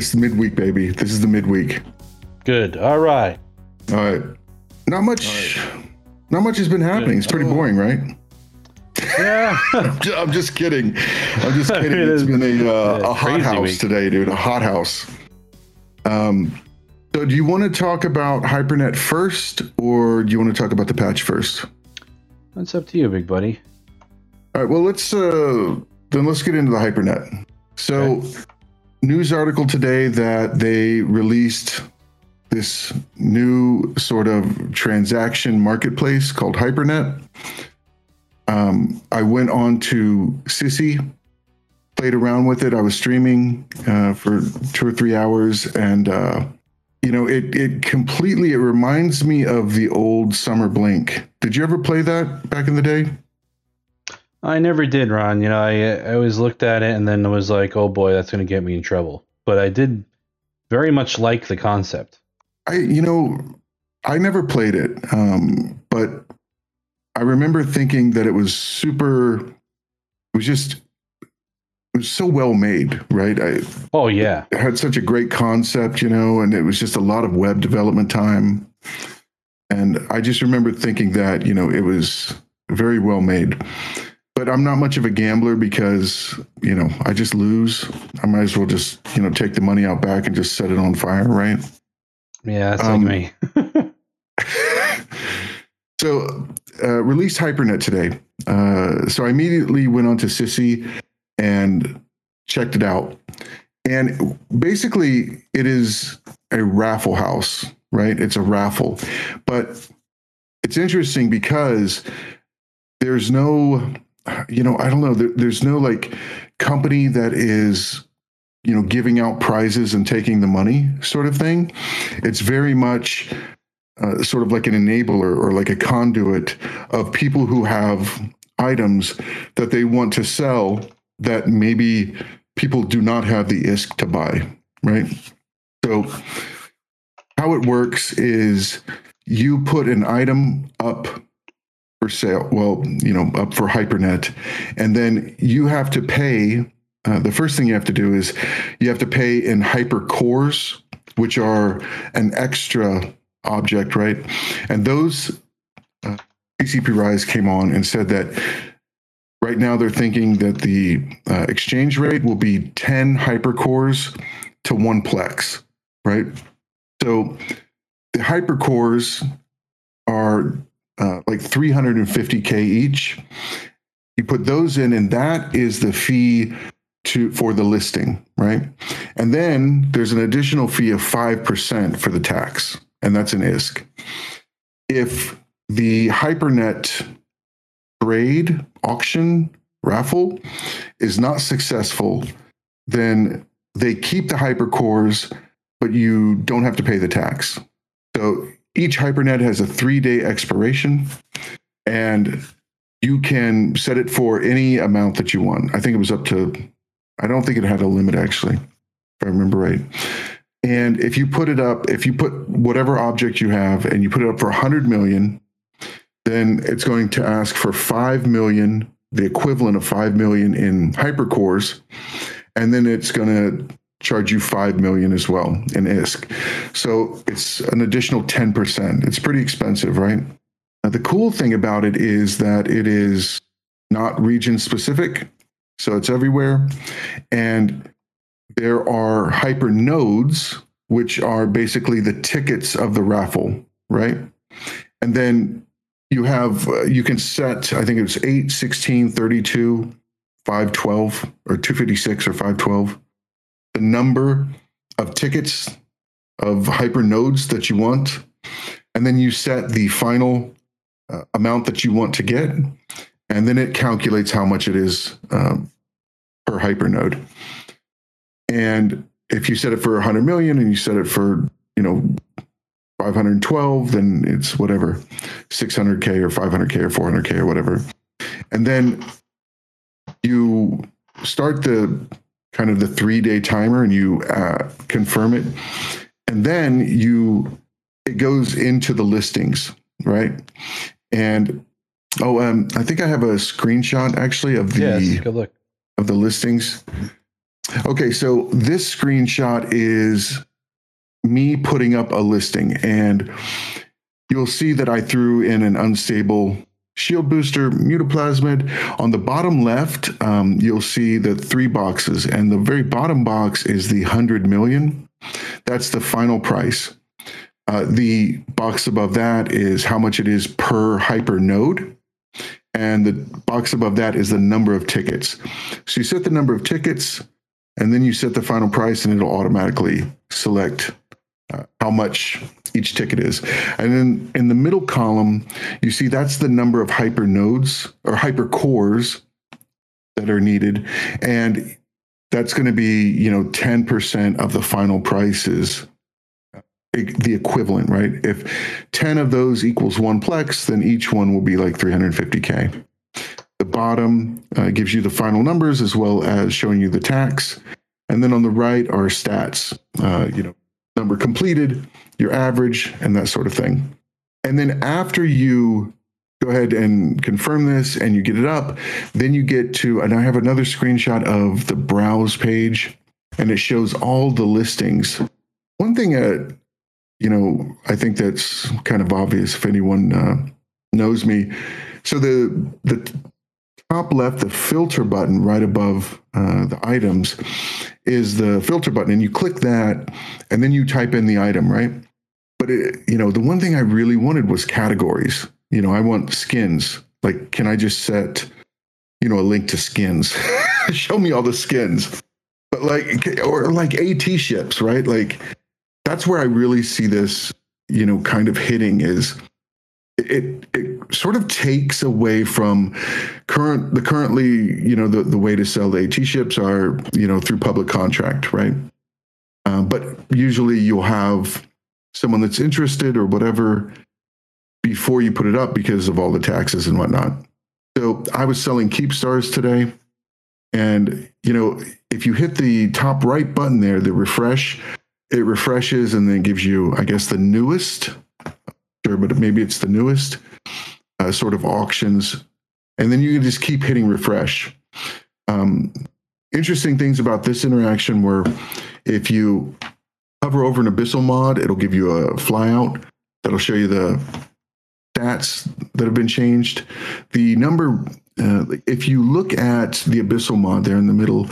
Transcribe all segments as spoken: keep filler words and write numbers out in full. This is midweek, baby. This is the midweek. Good. All right. All right. Not much. Right. Not much has been happening. Good. It's pretty oh. boring, right? Yeah. I'm just kidding. I'm just kidding. It's been a, uh, a hot house today, dude. A hot house. Um, so do you want to talk about Hypernet first, or do you want to talk about the patch first? That's up to you, big buddy. All right. Well, let's uh, then let's get into the Hypernet. So, okay. News article today that they released this new sort of transaction marketplace called Hypernet. Um, I went on to Sisi, played around with it. I was streaming uh, for two or three hours, and uh, you know, it it completely it reminds me of the old Somer Blink. Did you ever play that back in the day? I never did, Ron. You know, I, I always looked at it and then was like, oh boy, that's going to get me in trouble. But I did very much like the concept. I, you know, I never played it, um, but I remember thinking that it was super. It was just, it was so well made, right? I, oh yeah, it had such a great concept, you know, and it was just a lot of web development time. And I just remember thinking that, you know, it was very well made. But I'm not much of a gambler because, you know, I just lose. I might as well just, you know, take the money out back and just set it on fire, right? Yeah, that's um, like me. So, uh, released Hypernet today. Uh, so I immediately went on to Sisi and checked it out. And basically, it is a raffle house, right? It's a raffle. But it's interesting because there's no... You know, I don't know. There, there's no like company that is, you know, giving out prizes and taking the money sort of thing. It's very much uh, sort of like an enabler or like a conduit of people who have items that they want to sell that maybe people do not have the I S K to buy, right? So how it works is you put an item up for sale, well, you know, up for Hypernet, and then you have to pay. Uh, the first thing you have to do is you have to pay in hypercores, which are an extra object, right? And those uh, C C P Rise came on and said that right now they're thinking that the uh, exchange rate will be ten hypercores to one PLEX, right? So the hypercores are Uh, like three hundred fifty K each. You put those in, and that is the fee to for the listing, right? And then there's an additional fee of five percent for the tax, and that's an I S K. If the Hypernet trade, auction, raffle is not successful, then they keep the hypercores, but you don't have to pay the tax. So each Hypernet has a three-day expiration, and you can set it for any amount that you want. I think it was up to, I don't think it had a limit, actually, if I remember right. And if you put it up, if you put whatever object you have and you put it up for one hundred million, then it's going to ask for five million, the equivalent of five million in hypercores, and then it's going to charge you five million as well in I S K. So it's an additional ten percent. It's pretty expensive, right? Now, the cool thing about it is that it is not region specific. So it's everywhere. And there are hypernodes, which are basically the tickets of the raffle, right? And then you have, uh, you can set, I think it's eight, sixteen, thirty-two, five twelve, or two fifty-six or five twelve. The number of tickets of hypernodes that you want, and then you set the final uh, amount that you want to get, and then it calculates how much it is um, per hypernode. And if you set it for one hundred million and you set it for, you know, five hundred twelve, then it's whatever, six hundred K or five hundred K or four hundred K or whatever. And then you start the kind of the three-day timer, and you uh, confirm it. And then you, it goes into the listings, right? And, oh, um, I think I have a screenshot, actually, of the, yes, good look. of the listings. Okay, so this screenshot is me putting up a listing, and you'll see that I threw in an unstable shield booster mutaplasmid. On the bottom left, um, you'll see the three boxes, and the very bottom box is the one hundred million. That's the final price. Uh, the box above that is how much it is per hyper node. And the box above that is the number of tickets. So you set the number of tickets, and then you set the final price, and it'll automatically select uh, how much each ticket is. And then in the middle column, you see that's the number of hyper nodes or hypercores that are needed. And that's going to be, you know, ten percent of the final prices. The equivalent, right? If ten of those equals one plex, then each one will be like three hundred fifty K. The bottom uh, gives you the final numbers as well as showing you the tax. And then on the right are stats, uh, you know, number completed, your average, and that sort of thing. And then after you go ahead and confirm this and you get it up, then you get to, and I have another screenshot of the browse page, and it shows all the listings. One thing at You know, I think that's kind of obvious if anyone uh, knows me. So the the top left, the filter button right above uh, the items is the filter button, and you click that, and then you type in the item, right? But it, you know, the one thing I really wanted was categories. You know, I want skins. Like, can I just set, you know, a link to skins? Show me all the skins. But like, or like AT ships, right? Like. That's where I really see this, you know, kind of hitting is it, it sort of takes away from current, the currently, you know, the, the way to sell the AT ships are, you know, through public contract, right? Uh, but usually you'll have someone that's interested or whatever before you put it up because of all the taxes and whatnot. So I was selling Keepstars today. And, you know, if you hit the top right button there, the refresh, it refreshes and then gives you, I guess, the newest, sure, but maybe it's the newest uh, sort of auctions. And then you can just keep hitting refresh. Um, interesting things about this interaction were if you hover over an abyssal mod, it'll give you a flyout that'll show you the stats that have been changed. The number, uh, if you look at the abyssal mod there in the middle,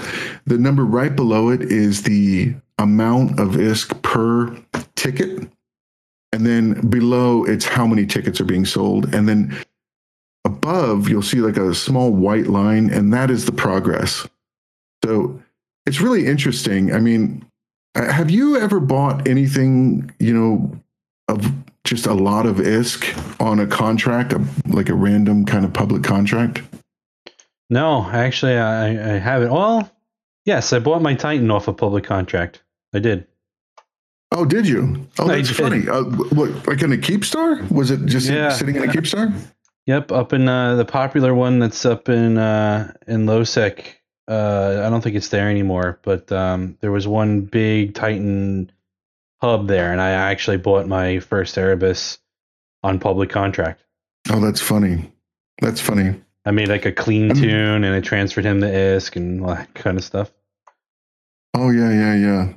the number right below it is the amount of I S K per ticket, and then below it's how many tickets are being sold, and then above you'll see like a small white line, and that is the progress. So it's really interesting. I mean, have you ever bought anything, you know, of just a lot of I S K on a contract, like a random kind of public contract? No, actually, I, I haven't. Well, yes, I bought my Titan off a public contract. I did. Oh, did you? Oh, that's funny. Uh, what, like in a Keepstar? Was it just yeah. sitting in a Keepstar? Yep, up in uh, the popular one that's up in uh, in Losec. Uh, I don't think it's there anymore, but um, there was one big Titan hub there, and I actually bought my first Erebus on public contract. Oh, that's funny. That's funny. I made like a clean tune, and I transferred him to I S K and all that kind of stuff. Oh, yeah, yeah, yeah.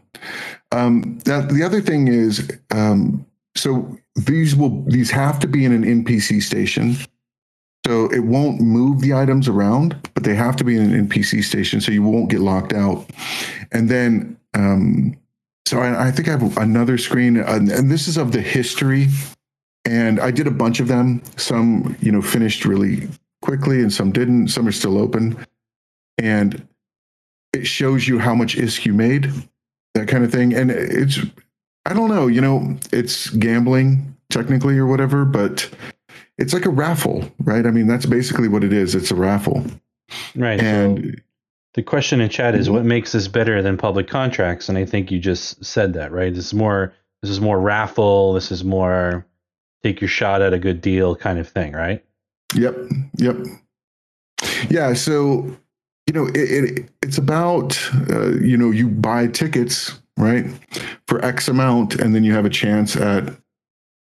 Um, that, the other thing is, um, so these will these have to be in an N P C station. So it won't move the items around, but they have to be in an N P C station, so you won't get locked out. And then, um, so I, I think I have another screen, and this is of the history. And I did a bunch of them. Some, you know, finished really quickly, and some didn't. Some are still open. And it shows you how much I S K you made, that kind of thing. And it's, I don't know, you know, it's gambling technically or whatever, but it's like a raffle, right? I mean, that's basically what it is. It's a raffle. Right. And so the question in chat is, what makes this better than public contracts? And I think you just said that, right? This is more, this is more raffle. This is more take your shot at a good deal kind of thing, right? Yep. Yep. Yeah. So, you know, it, it, it's about, uh, you know, you buy tickets, right, for X amount, and then you have a chance at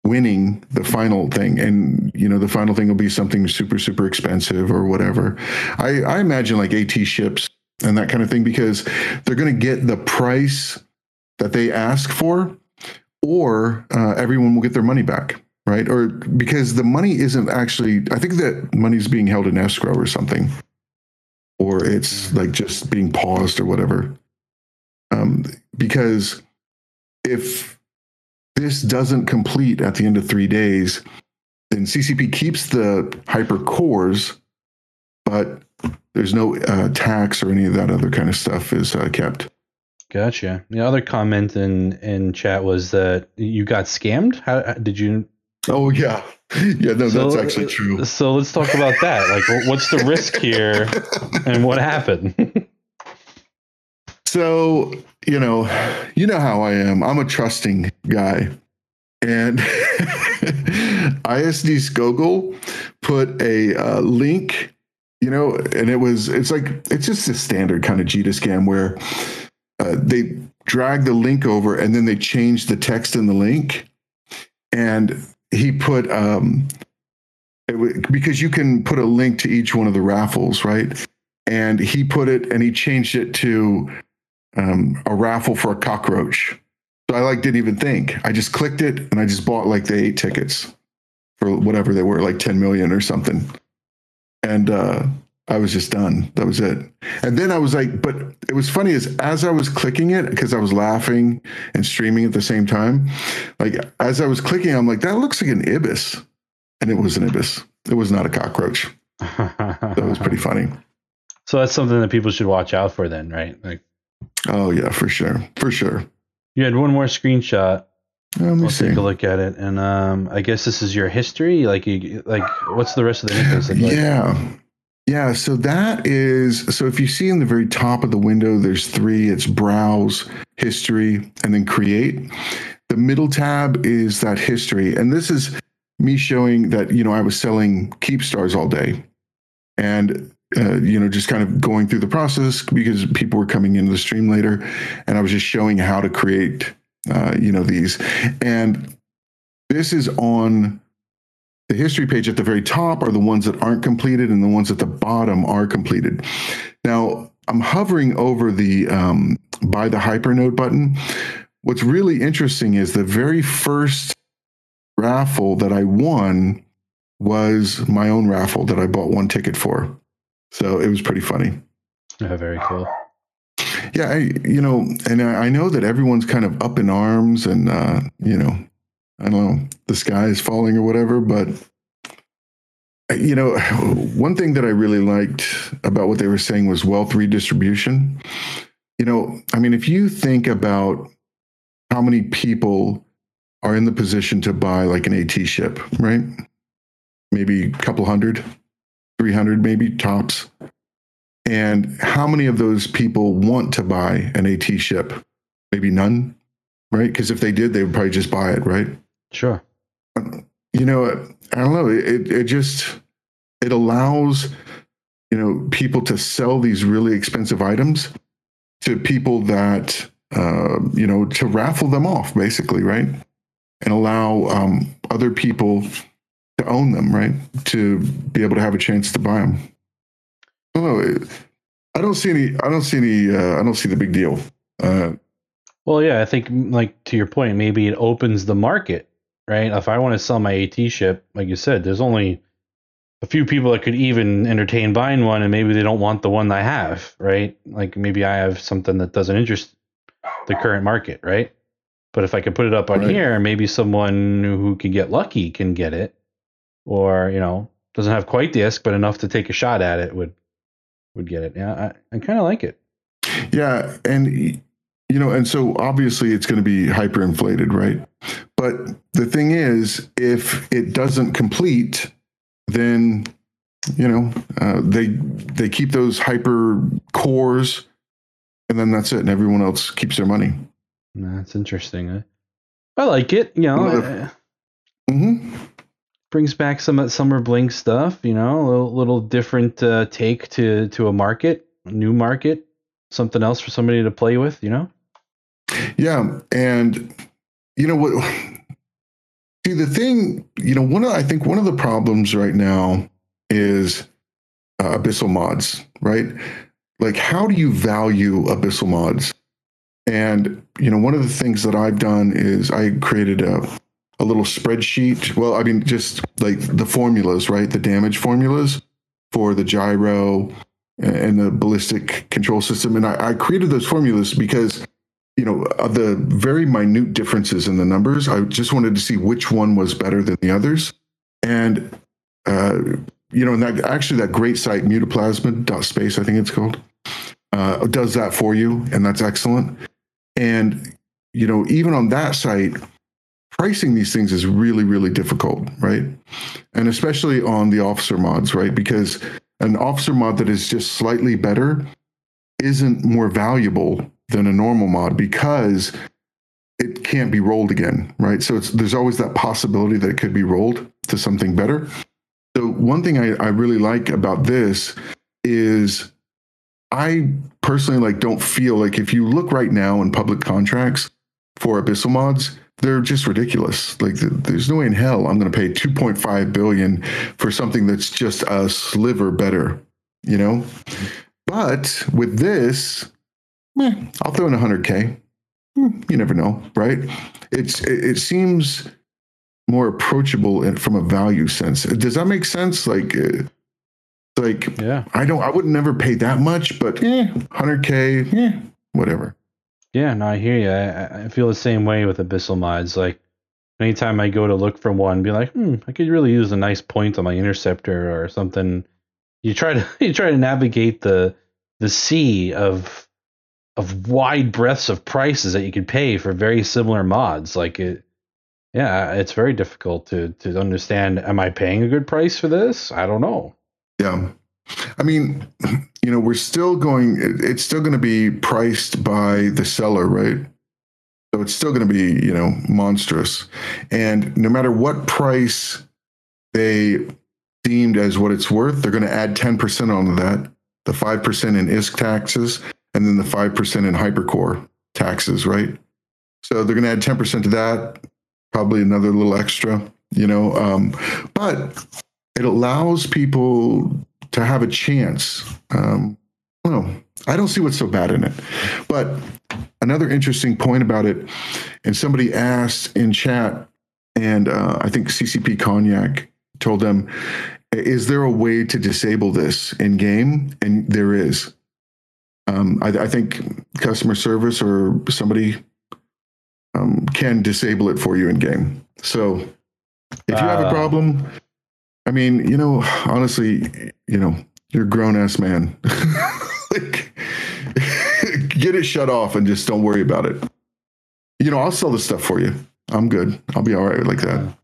winning the final thing. And, you know, the final thing will be something super, super expensive or whatever. I, I imagine like AT ships and that kind of thing, because they're going to get the price that they ask for, or uh, everyone will get their money back, right? Or because the money isn't actually, I think that money's being held in escrow or something, or it's like just being paused or whatever. Um, because if this doesn't complete at the end of three days, then C C P keeps the hypercores, but there's no uh, tax or any of that other kind of stuff is uh, kept. Gotcha. The other comment in, in chat was that you got scammed. How did you? Oh, yeah. Yeah, no, so, that's actually true. So let's talk about that. Like, what's the risk here and what happened? So, you know, you know how I am. I'm a trusting guy. And I S D Skogel put a uh, link, you know, and it was, it's like, it's just a standard kind of G T A scam where uh, they drag the link over and then they change the text in the link. And he put, um, it w- because you can put a link to each one of the raffles, right? And he put it and he changed it to um, a raffle for a cockroach. So I like didn't even think. I just clicked it and I just bought like the eight tickets for whatever they were, like ten million or something. And uh, I was just done. That was it. And then I was like, but it was funny is as I was clicking it, because I was laughing and streaming at the same time, like as I was clicking, I'm like, that looks like an Ibis. And it was an Ibis. It was not a cockroach. That was pretty funny. So that's something that people should watch out for then, right? Like, oh, yeah, for sure. For sure. You had one more screenshot. Let me I'll see. Take a look at it. And um, I guess this is your history. Like, you, like, what's the rest of the windows look like? Yeah. Yeah. So that is, so if you see in the very top of the window, there's three. It's browse, history, and then create. The middle tab is that history. And this is me showing that, you know, I was selling Keepstars all day. And Uh, you know, just kind of going through the process because people were coming into the stream later, and I was just showing how to create, uh, you know, these. And this is on the history page. At the very top are the ones that aren't completed, and the ones at the bottom are completed. Now, I'm hovering over the um, by the hypernode button. What's really interesting is the very first raffle that I won was my own raffle that I bought one ticket for. So it was pretty funny. Yeah, very cool. Yeah, I, you know, and I, I know that everyone's kind of up in arms and, uh, you know, I don't know, the sky is falling or whatever. But, you know, one thing that I really liked about what they were saying was wealth redistribution. You know, I mean, if you think about how many people are in the position to buy like an AT ship, right? Maybe a couple hundred. three hundred maybe tops. And how many of those people want to buy an AT ship? Maybe none, right? Because if they did, they would probably just buy it, right? Sure. You know, I don't know. It, it just, it allows, you know, people to sell these really expensive items to people that, uh, you know, to raffle them off basically, right? And allow um, other people to own them, right? To be able to have a chance to buy them. Oh, I don't see any. I don't see any. Uh, I don't see the big deal. Uh, well, yeah, I think like to your point, maybe it opens the market, right? If I want to sell my AT ship, like you said, there's only a few people that could even entertain buying one, and maybe they don't want the one I have, right? Like maybe I have something that doesn't interest the current market, right? But if I could put it up on right here, maybe someone who could get lucky can get it. Or, you know, doesn't have quite the I S K, but enough to take a shot at it would would get it. Yeah, I, I kind of like it. Yeah, and, you know, and so obviously it's going to be hyperinflated, right? But the thing is, if it doesn't complete, then, you know, uh, they they keep those hyper cores, and then that's it, and everyone else keeps their money. That's interesting. I, I like it, you know. Uh, mm-hmm. Brings back some Somer Blink stuff, you know, a little, little different uh, take to, to a market, a new market, something else for somebody to play with, you know? Yeah. And, you know, what? See, the thing, you know, one of, I think one of the problems right now is uh, abyssal mods, right? like, how do you value abyssal mods? And, you know, one of the things that I've done is I created a, a little spreadsheet. Well, I mean, just like the formulas, right? The damage formulas for the gyro and the ballistic control system. And I, I created those formulas because, you know, of the very minute differences in the numbers, I just wanted to see which one was better than the others. And, uh, you know, and that actually that great site, mutaplasma dot space, I think it's called, uh, does that for you. And that's excellent. And, you know, even on that site, pricing these things is really, really difficult, right? And especially on the officer mods, right? Because an officer mod that is just slightly better isn't more valuable than a normal mod because it can't be rolled again, right? So it's, there's always that possibility that it could be rolled to something better. So one thing I, I really like about this is I personally like don't feel like if you look right now in public contracts for abyssal mods, they're just ridiculous. Like there's no way in hell I'm going to pay two point five billion dollars for something that's just a sliver better, you know? But with this, eh, I'll throw in one hundred K. You never know, right? It's it seems more approachable from a value sense. Does that make sense? Like, like yeah. I don't. I would never pay that much, but eh, one hundred K, yeah, whatever. Yeah, no, I hear you. I, I feel the same way with abyssal mods. Like, anytime I go to look for one, be like, hmm, I could really use a nice point on my interceptor or something. You try to you try to navigate the the sea of of wide breadths of prices that you could pay for very similar mods. Like it, yeah, it's very difficult to to understand. Am I paying a good price for this? I don't know. Yeah. I mean, you know, we're still going, it's still going to be priced by the seller, right? So it's still going to be, you know, monstrous. And no matter what price they deemed as what it's worth, they're going to add ten percent onto that, the five percent in I S K taxes, and then the five percent in hypercore taxes, right? So they're going to add ten percent to that, probably another little extra, you know, um, but it allows people to have a chance. Um, well, I don't see what's so bad in it. But another interesting point about it, and somebody asked in chat, and uh, I think C C P Cognac told them, is there a way to disable this in game? And there is. Um, I, I think customer service or somebody um, can disable it for you in game. So if you have a problem, I mean, you know, honestly, you know, you're a grown-ass man. Like, get it shut off and just don't worry about it. You know, I'll sell the stuff for you. I'm good. I'll be all right like that.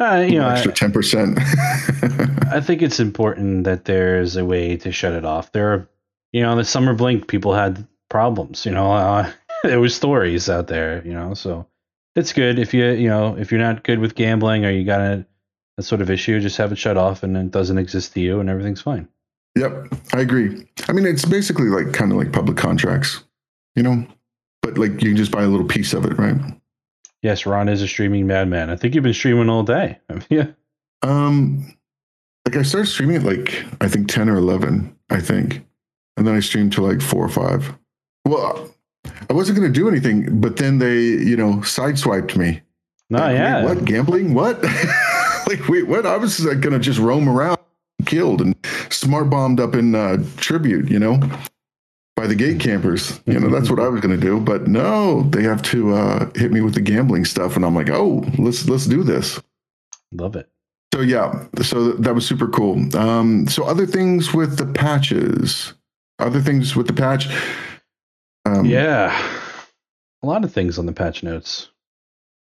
Uh, you know, extra ten percent. I think it's important that there's a way to shut it off. There are, you know, the Somer Blink people had problems. You know, uh, there was stories out there, you know, so it's good. If you, you know, if you're not good with gambling or you got to, that sort of issue, just have it shut off and it doesn't exist to you and everything's fine. Yep, I agree. I mean, it's basically like kind of like public contracts, you know, but like you can just buy a little piece of it, right? Yes, Ron is a streaming madman. I think you've been streaming all day. Yeah. Um, like I started streaming at like, I think ten or eleven, I think. And then I streamed to like four or five. Well, I wasn't going to do anything, but then they, you know, sideswiped me. No, like, yeah. What? Gambling? What? Like, wait, what? I was like, going to just roam around, killed and smart bombed up in uh, tribute, you know, by the gate campers. You know, that's what I was going to do. But no, they have to uh, hit me with the gambling stuff. And I'm like, oh, let's let's do this. Love it. So, yeah, so that was super cool. Um, so other things with the patches, other things with the patch. Um, yeah, a lot of things on the patch notes.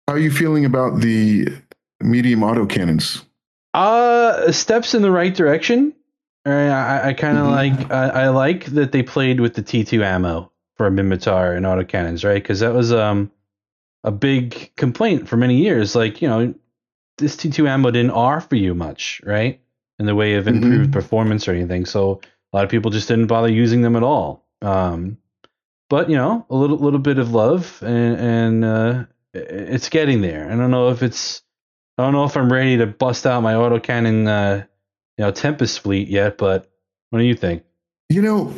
How are you feeling about the medium autocannons? Uh, steps in the right direction. I, I kind of mm-hmm. like, I, I like that they played with the T two ammo for Mimitar and autocannons, right? Because that was um a big complaint for many years. Like, you know, this T two ammo didn't R for you much, right? In the way of improved mm-hmm. performance or anything. So a lot of people just didn't bother using them at all. Um, but, you know, a little little bit of love and, and uh, it's getting there. I don't know if it's I don't know if I'm ready to bust out my autocannon, uh, you know, Tempest Fleet yet, but what do you think? You know,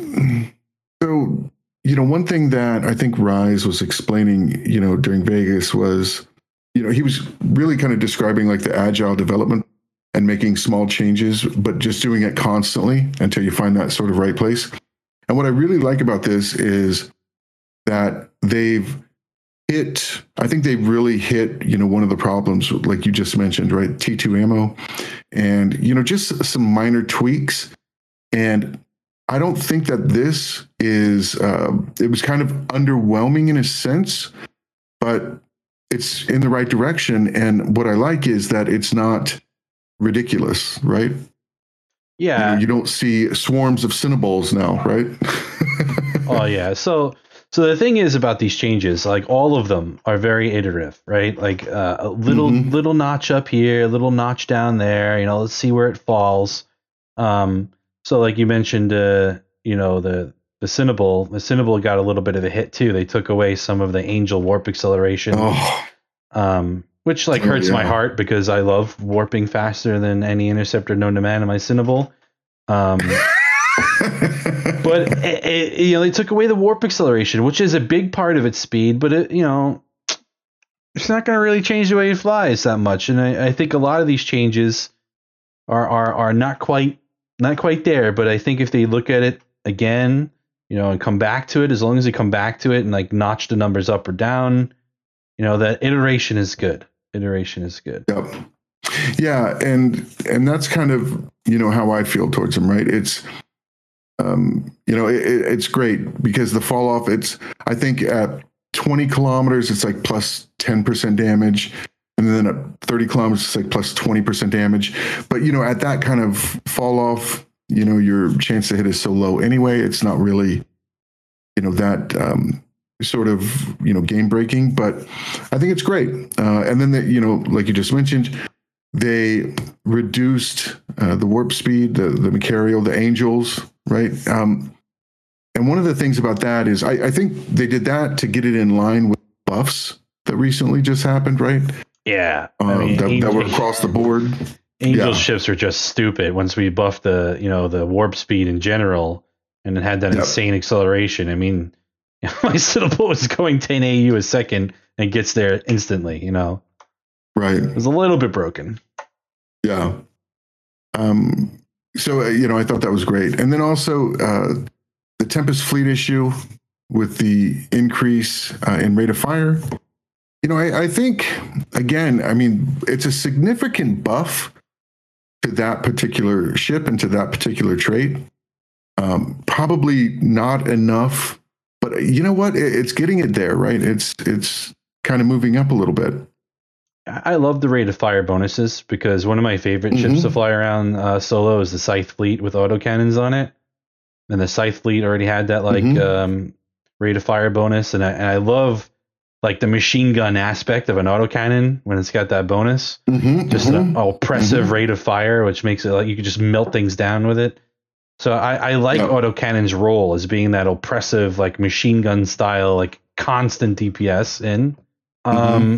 So, you know, one thing that I think Rise was explaining, you know, during Vegas was, you know, he was really kind of describing like the agile development and making small changes, but just doing it constantly until you find that sort of right place. And what I really like about this is that they've hit, I think they've really hit, you know, one of the problems, like you just mentioned, right? T two ammo and, you know, just some minor tweaks. And I don't think that this is, uh, it was kind of underwhelming in a sense, but it's in the right direction. And what I like is that it's not ridiculous, right? Yeah. You know, you don't see swarms of Cinnaballs now, right? Oh, yeah. So, so the thing is about these changes, like all of them are very iterative, right? Like uh, a little, mm-hmm. little notch up here, a little notch down there, you know, let's see where it falls. Um, So like you mentioned, uh, you know, the, the Cinnabal, the Cinnabal got a little bit of a hit too. They took away some of the angel warp acceleration, oh. um, which like hurts oh, yeah. my heart because I love warping faster than any interceptor known to man in my Cinnabal. Um, but it, it, you know, they took away the warp acceleration, which is a big part of its speed, but it, you know, it's not going to really change the way it flies that much. And I, I think a lot of these changes are, are, are not quite, Not quite there, but I think if they look at it again, you know, and come back to it, as long as they come back to it and like notch the numbers up or down, you know, that iteration is good. Iteration is good. Yep. Yeah. And, and that's kind of, you know, how I feel towards them, right? It's, um, you know, it, it's great because the fall off, it's, I think at twenty kilometers, it's like plus ten percent damage. And then at thirty kilometers, it's like plus twenty percent damage. But, you know, at that kind of fall off, you know, your chance to hit is so low anyway. It's not really, you know, that um, sort of, you know, game breaking. But I think it's great. Uh, and then, the, you know, like you just mentioned, they reduced uh, the warp speed, the, the Macario, the Angels, right? Um, and one of the things about that is I, I think they did that to get it in line with buffs that recently just happened, right? Yeah, um, I mean, that, angel, that were across the board. Angel yeah. ships are just stupid. Once we buffed the, you know, the warp speed in general, and it had that yep. insane acceleration. I mean, my Cinnabal was going ten A U a second and gets there instantly. You know, right? It was a little bit broken. Yeah. Um. So uh, you know, I thought that was great, and then also uh, the Tempest Fleet issue with the increase uh, in rate of fire. You know, I, I think, again, I mean, it's a significant buff to that particular ship and to that particular trait. Um, probably not enough, but you know what? It, it's getting it there, right? It's it's kind of moving up a little bit. I love the rate of fire bonuses because one of my favorite mm-hmm. ships to fly around uh, solo is the Scythe Fleet with autocannons on it. And the Scythe Fleet already had that, like, mm-hmm. um, rate of fire bonus. And I, and I love... like the machine gun aspect of an autocannon when it's got that bonus, mm-hmm, just mm-hmm, an oppressive mm-hmm. rate of fire, which makes it like you can just melt things down with it. So I, I like yep. autocannon's role as being that oppressive, like machine gun style, like constant D P S in. Um,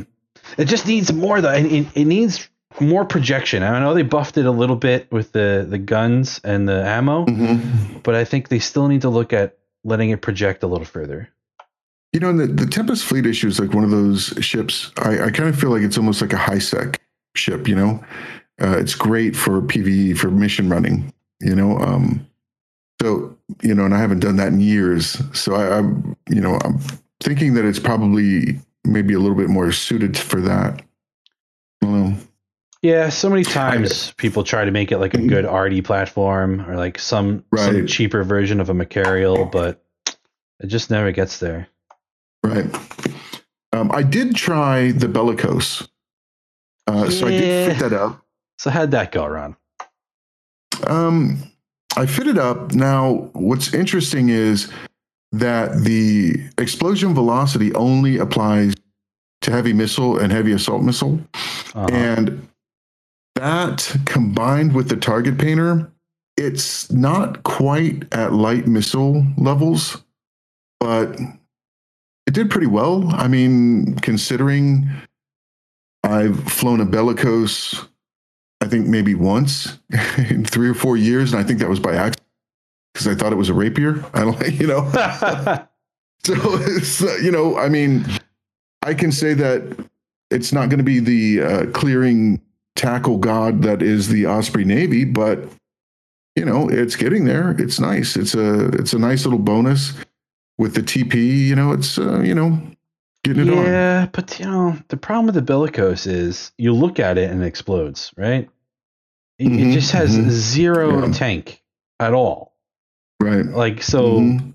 mm-hmm. It just needs more though. It, it, it needs more projection. I know they buffed it a little bit with the, the guns and the ammo, mm-hmm. but I think they still need to look at letting it project a little further. You know, and the, the Tempest Fleet issue is like one of those ships. I, I kind of feel like it's almost like a high sec ship, you know? Uh, it's great for P V E, for mission running, you know? Um, so, you know, and I haven't done that in years. So I, I'm, you know, I'm thinking that it's probably maybe a little bit more suited for that. I don't know. Yeah, so many times I, people try to make it like a good R D platform or like some, right. some cheaper version of a Macarial, but it just never gets there. Right. Um, I did try the Bellicose. Uh, yeah. So I did fit that up. So how'd that go, Ron? Um, I fit it up. Now, what's interesting is that the explosion velocity only applies to heavy missile and heavy assault missile. Uh-huh. And that combined with the target painter, it's not quite at light missile levels, but... it did pretty well. I mean, considering I've flown a Bellicose, I think maybe once in three or four years, and I think that was by accident. because I thought it was a rapier. I don't like, you know. So, it's, you know, I mean, I can say that it's not going to be the uh, clearing tackle god that is the Osprey Navy, but, you know, it's getting there. It's nice. It's a it's a nice little bonus with the T P. You know, it's, uh, you know, getting it yeah, on. Yeah, but, you know, the problem with the Bellicose is you look at it and it explodes, right? It, mm-hmm, it just has mm-hmm. zero yeah. tank at all. Right. Like, so... Mm-hmm.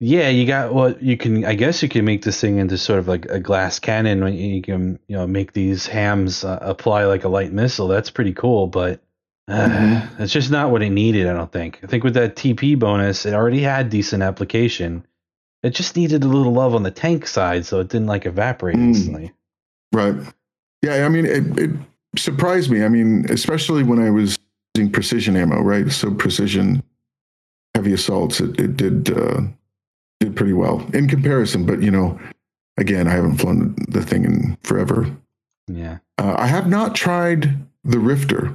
Yeah, you got what well, you can. I guess you can make this thing into sort of like a glass cannon. When you can, you know, make these hams uh, apply like a light missile. That's pretty cool, but uh, mm-hmm. it's just not what it needed. I don't think. I think with that T P bonus, it already had decent application. It just needed a little love on the tank side, so it didn't like evaporate mm. instantly. Right. Yeah. I mean, it, it surprised me. I mean, especially when I was using precision ammo, right? So precision heavy assaults. It it did. Uh, Did pretty well in comparison, but you know, again, I haven't flown the thing in forever. Yeah, uh, I have not tried the Rifter.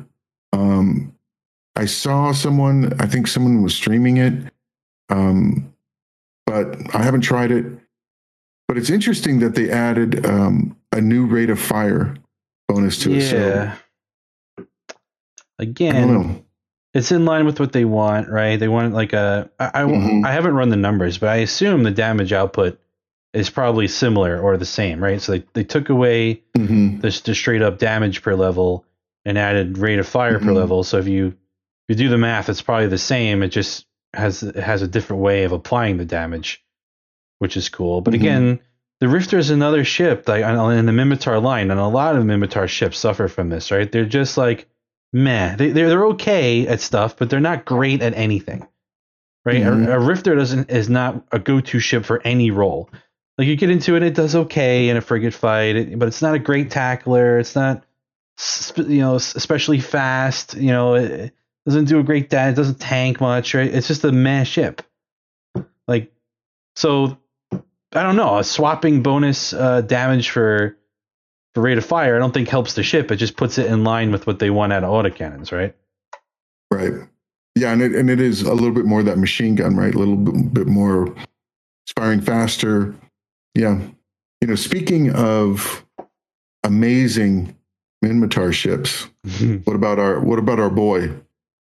Um, I saw someone, I think someone was streaming it, um, but I haven't tried it. But it's interesting that they added um, a new rate of fire bonus to yeah. it. Yeah. So, again. I don't know. It's in line with what they want, right? They want like a. I, I, mm-hmm. I haven't run the numbers, but I assume the damage output is probably similar or the same, right? So they, they took away mm-hmm. the, the straight up damage per level and added rate of fire mm-hmm. per level. So if you if you do the math, it's probably the same. It just has it has a different way of applying the damage, which is cool. But mm-hmm. again, the Rifter is another ship like in the Mimitar line, and a lot of Mimitar ships suffer from this, right? They're just like. Meh, they they're, they're okay at stuff, but they're not great at anything, right? Mm-hmm. A, a Rifter doesn't is not a go-to ship for any role. Like you get into it, it does okay in a frigate fight, it, but it's not a great tackler. It's not, sp- you know, especially fast. You know, it, it doesn't do a great damage. It doesn't tank much, right? It's just a meh ship. Like, so I don't know. A swapping bonus uh, damage for. The rate of fire, I don't think helps the ship. It just puts it in line with what they want out of autocannons, right? Right. Yeah, and it and it is a little bit more of that machine gun, right? A little bit, bit more, it's firing faster. Yeah. You know, speaking of amazing Minmatar ships, mm-hmm. what about our what about our boy,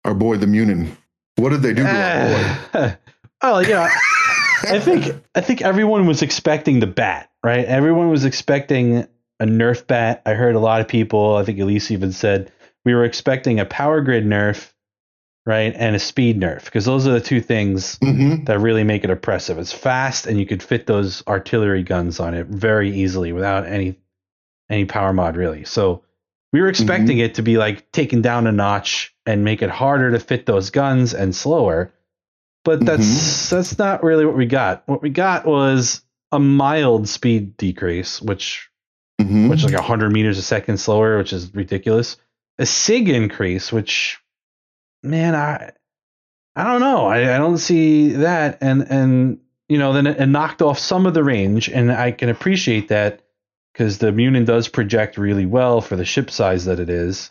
our boy the Munin? What did they do to uh, our boy? Oh yeah, I think I think everyone was expecting the bat, right? Everyone was expecting. A nerf bat. I heard a lot of people, I think Elise even said, we were expecting a power grid nerf, right, and a speed nerf, because those are the two things mm-hmm. that really make it oppressive. It's fast, and you could fit those artillery guns on it very easily without any any power mod, really. So we were expecting mm-hmm. it to be, like, taken down a notch and make it harder to fit those guns and slower, but that's mm-hmm. that's not really what we got. What we got was a mild speed decrease, which... Mm-hmm. which is like one hundred meters a second slower, which is ridiculous. A sig increase, which, man, I I don't know. I, I don't see that. And, and you know, then it, it knocked off some of the range, and I can appreciate that because the Munin does project really well for the ship size that it is.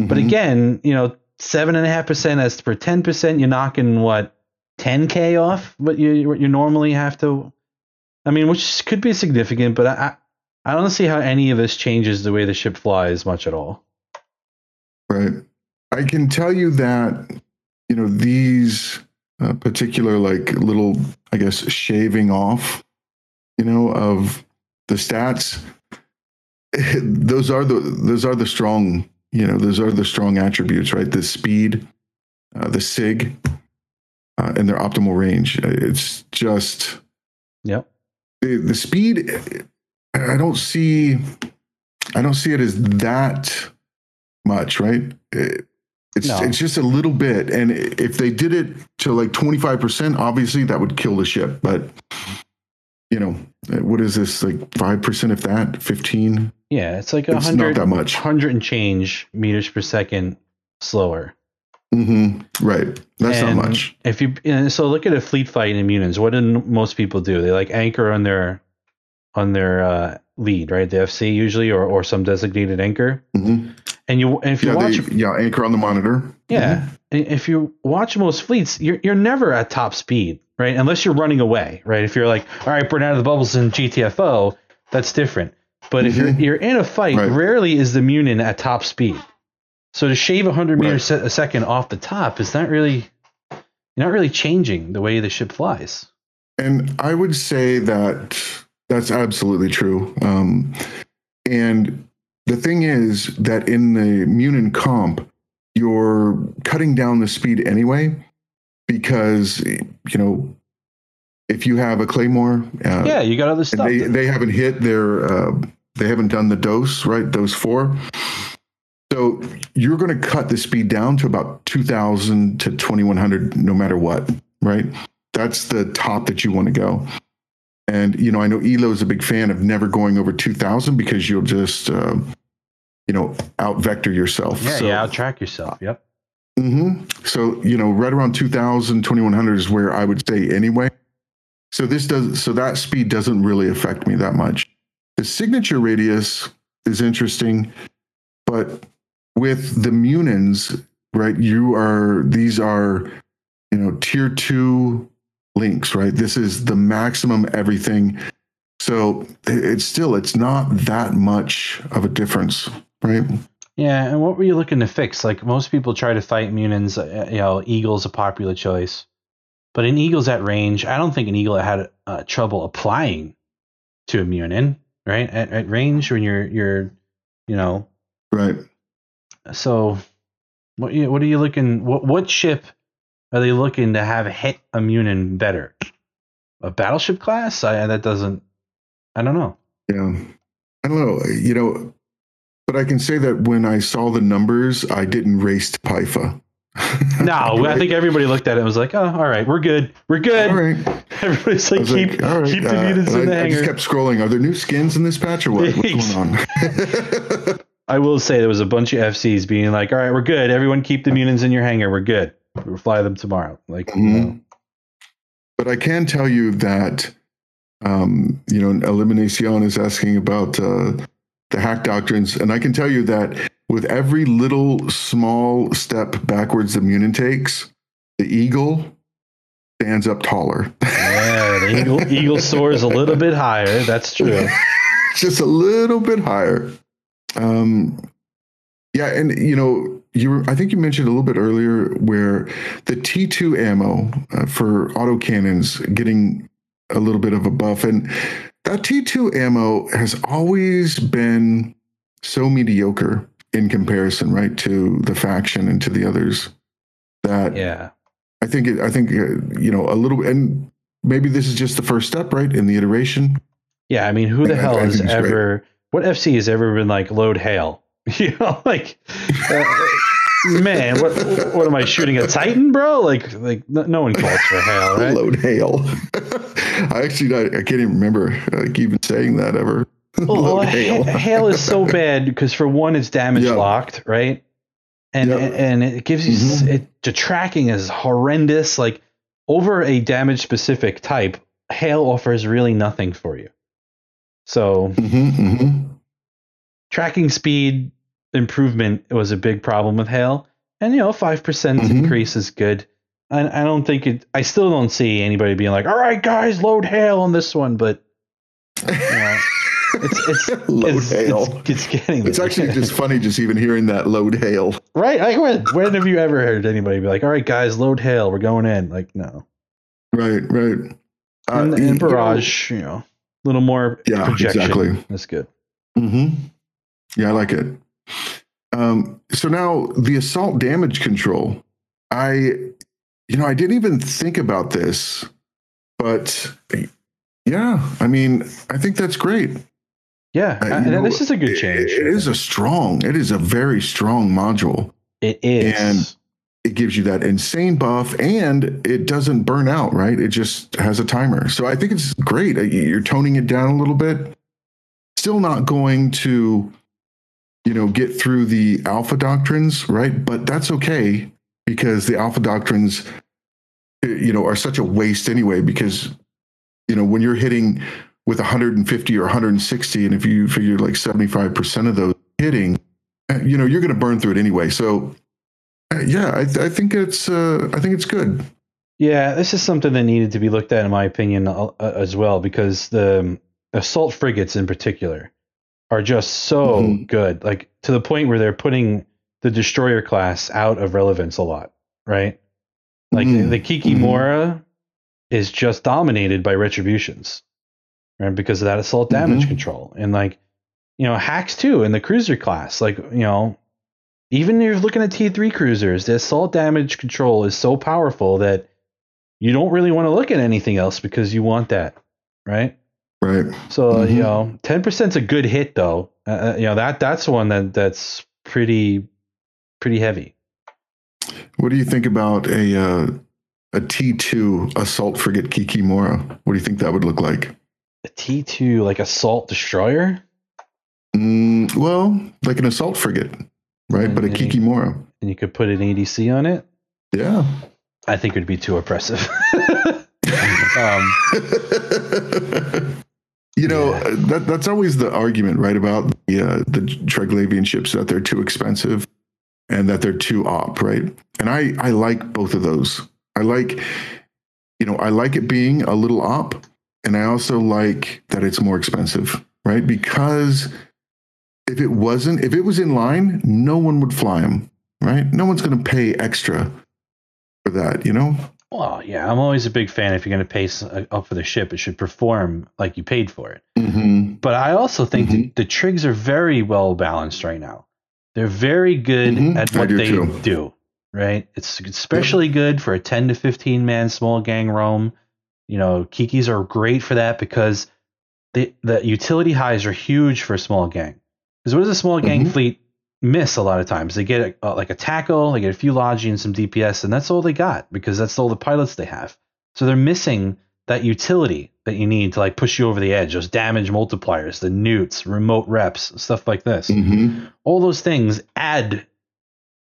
Mm-hmm. But again, you know, seven point five percent as per ten percent, you're knocking, what, ten K off what you, what you normally have to? I mean, which could be significant, but I... I I don't see how any of this changes the way the ship flies much at all. Right. I can tell you that, you know, these uh, particular like little, I guess, shaving off, you know, of the stats, those are the, those are the strong, you know, those are the strong attributes, right? The speed, uh, the sig, uh, and their optimal range. It's just, yep. the, the speed, it, I don't see, I don't see it as that much, right? It, it's no. it's just a little bit, and if they did it to like twenty-five percent, obviously that would kill the ship. But you know, what is this like five percent? If that, fifteen? Yeah, it's like it's not that much. one hundred and change meters per second slower. Mm-hmm. Right. That's and not much. If you so look at a fleet fight in Munins, what do most people do? They like anchor on their. on their uh, lead, right? The F C usually, or, or some designated anchor. Mm-hmm. And you, and if you yeah, watch, they, yeah, anchor on the monitor. Yeah, mm-hmm. If you watch most fleets, you're you're never at top speed, right? Unless you're running away, right? If you're like, all right, burn out of the bubbles in G T F O, that's different. But mm-hmm. if you're you're in a fight, right. Rarely is the Munin at top speed. So to shave one hundred right. meters a second off the top is not really, you're not really changing the way the ship flies. And I would say that that's absolutely true. Um, and the thing is that in the Munin comp, you're cutting down the speed anyway, because, you know, if you have a Claymore, uh, yeah, you got other stuff. They, they haven't hit their, uh, they haven't done the dose, right? Dose four. So you're going to cut the speed down to about two thousand to twenty-one hundred, no matter what, right? That's the top that you want to go. And, you know, I know Elo is a big fan of never going over two thousand because you'll just, uh, you know, out-vector yourself. Yeah, so, yeah, out-track yourself, yep. Mm-hmm. So, you know, right around two thousand, twenty-one hundred is where I would say anyway. So this does, so that speed doesn't really affect me that much. The signature radius is interesting, but with the Munins, right, you are, these are, you know, tier two links, right? This is the maximum everything. So it's still, it's not that much of a difference, right? Yeah. And what were you looking to fix? Like most people try to fight Munins, you know, Eagle's a popular choice, but an Eagle's at range, I don't think an Eagle had uh, trouble applying to a Munin, right? At, at range when you're, you're, you know, right. So what, what are you looking, what, what ship are they looking to have hit a Munin better? A battleship class? I, that doesn't, I don't know. Yeah. I don't know, you know, but I can say that when I saw the numbers, I didn't race to Pyfa. No, right? I think everybody looked at it and was like, oh, all right, we're good. We're good. All right. Everybody's like, keep, like, right, keep the Munins uh, in the I, hangar. I just kept scrolling. Are there new skins in this patch or what? What's going on? I will say there was a bunch of F Cs being like, all right, we're good. Everyone keep the Munins in your hangar. We're good. We'll fly them tomorrow. Like, mm-hmm. you know. But I can tell you that, um, you know, Eliminacion is asking about uh, the hack doctrines. And I can tell you that with every little small step backwards the Munin takes, the Eagle stands up taller. Yeah, the Eagle, Eagle soars a little bit higher. That's true. Just a little bit higher. Um, yeah, and, you know, You were, I think you mentioned a little bit earlier where the T two ammo uh, for autocannons getting a little bit of a buff. And that T two ammo has always been so mediocre in comparison, right, to the faction and to the others that yeah. I think, it, I think uh, you know, a little, and maybe this is just the first step, right, in the iteration. Yeah, I mean, who the I, hell I, I has ever, right. what F C has ever been like, load hail? You know, like, uh, man, what what am I shooting a Titan, bro? Like, like no, no one calls for hail, right? Load hail. I actually, not, I can't even remember like even saying that ever. Well, well, hail. Ha- hail is so bad because for one, it's damage yeah. locked, right? And yeah. and it gives you mm-hmm. it. The tracking is horrendous. Like over a damage specific type, hail offers really nothing for you. So. Mm-hmm, mm-hmm. Tracking speed improvement was a big problem with hail, and you know five percent mm-hmm. increase is good. And I, I don't think it. I still don't see anybody being like, "All right, guys, load hail on this one." But you know, it's it's load it's, hail. It's, it's getting. It's there. Actually just funny just even hearing that load hail. Right? Like when, when have you ever heard anybody be like, "All right, guys, load hail. We're going in." Like no. Right. Right. Uh, and, and barrage. You know, a little more. Yeah. Projection. Exactly. That's good. Mm-hmm. Yeah, I like it. Um, so now the assault damage control, I, you know, I didn't even think about this, but yeah, I mean, I think that's great. Yeah, uh, and know, this is a good change. It, it is a strong, it is a very strong module. It is. And it gives you that insane buff and it doesn't burn out, right? It just has a timer. So I think it's great. You're toning it down a little bit. Still not going to... you know, get through the alpha doctrines, right? But that's okay because the alpha doctrines, you know, are such a waste anyway, because, you know, when you're hitting with one hundred fifty or one hundred sixty, and if you figure like seventy-five percent of those hitting, you know, you're going to burn through it anyway. So yeah, I, th I think it's, uh, I think it's good. Yeah, this is something that needed to be looked at, in my opinion, uh, as well, because the um, assault frigates in particular are just so mm-hmm. good, like to the point where they're putting the destroyer class out of relevance a lot, right? Like mm-hmm. the, the Kikimora mm-hmm. is just dominated by retributions, right? Because of that assault damage mm-hmm. control, and like, you know, hacks too in the cruiser class, like, you know, even if you're looking at T three cruisers, the assault damage control is so powerful that you don't really want to look at anything else because you want that, right? Right. So mm-hmm. you know, ten percent's a good hit though. Uh, you know, that that's one that that's pretty pretty heavy. What do you think about a uh, a T two assault frigate Kikimora? What do you think that would look like? A T two, like assault destroyer? Mm, well, like an assault frigate, right? And, but a Kikimora. And you could put an A D C on it? Yeah. I think it would be too oppressive. um, you know, yeah. that, that's always the argument, right? About the, uh, the Triglavian ships, that they're too expensive and that they're too op, right? And I, I like both of those. I like, you know, I like it being a little op, and I also like that it's more expensive, right? Because if it wasn't, if it was in line, no one would fly them, right? No one's going to pay extra for that, you know? Well, yeah, I'm always a big fan. If you're going to pay up for the ship, it should perform like you paid for it. Mm-hmm. But I also think mm-hmm. that the Trigs are very well balanced right now. They're very good mm-hmm. at what do they too. do, right? It's especially yep. good for a ten to fifteen man small gang roam. You know, Kikis are great for that because the, the utility highs are huge for a small gang. Because what does a small gang mm-hmm. fleet miss a lot of times? They get a, uh, like a tackle, they get a few logi and some D P S, and that's all they got because that's all the pilots they have. So they're missing that utility that you need to like push you over the edge, those damage multipliers, the newts, remote reps, stuff like this. Mm-hmm. All those things add,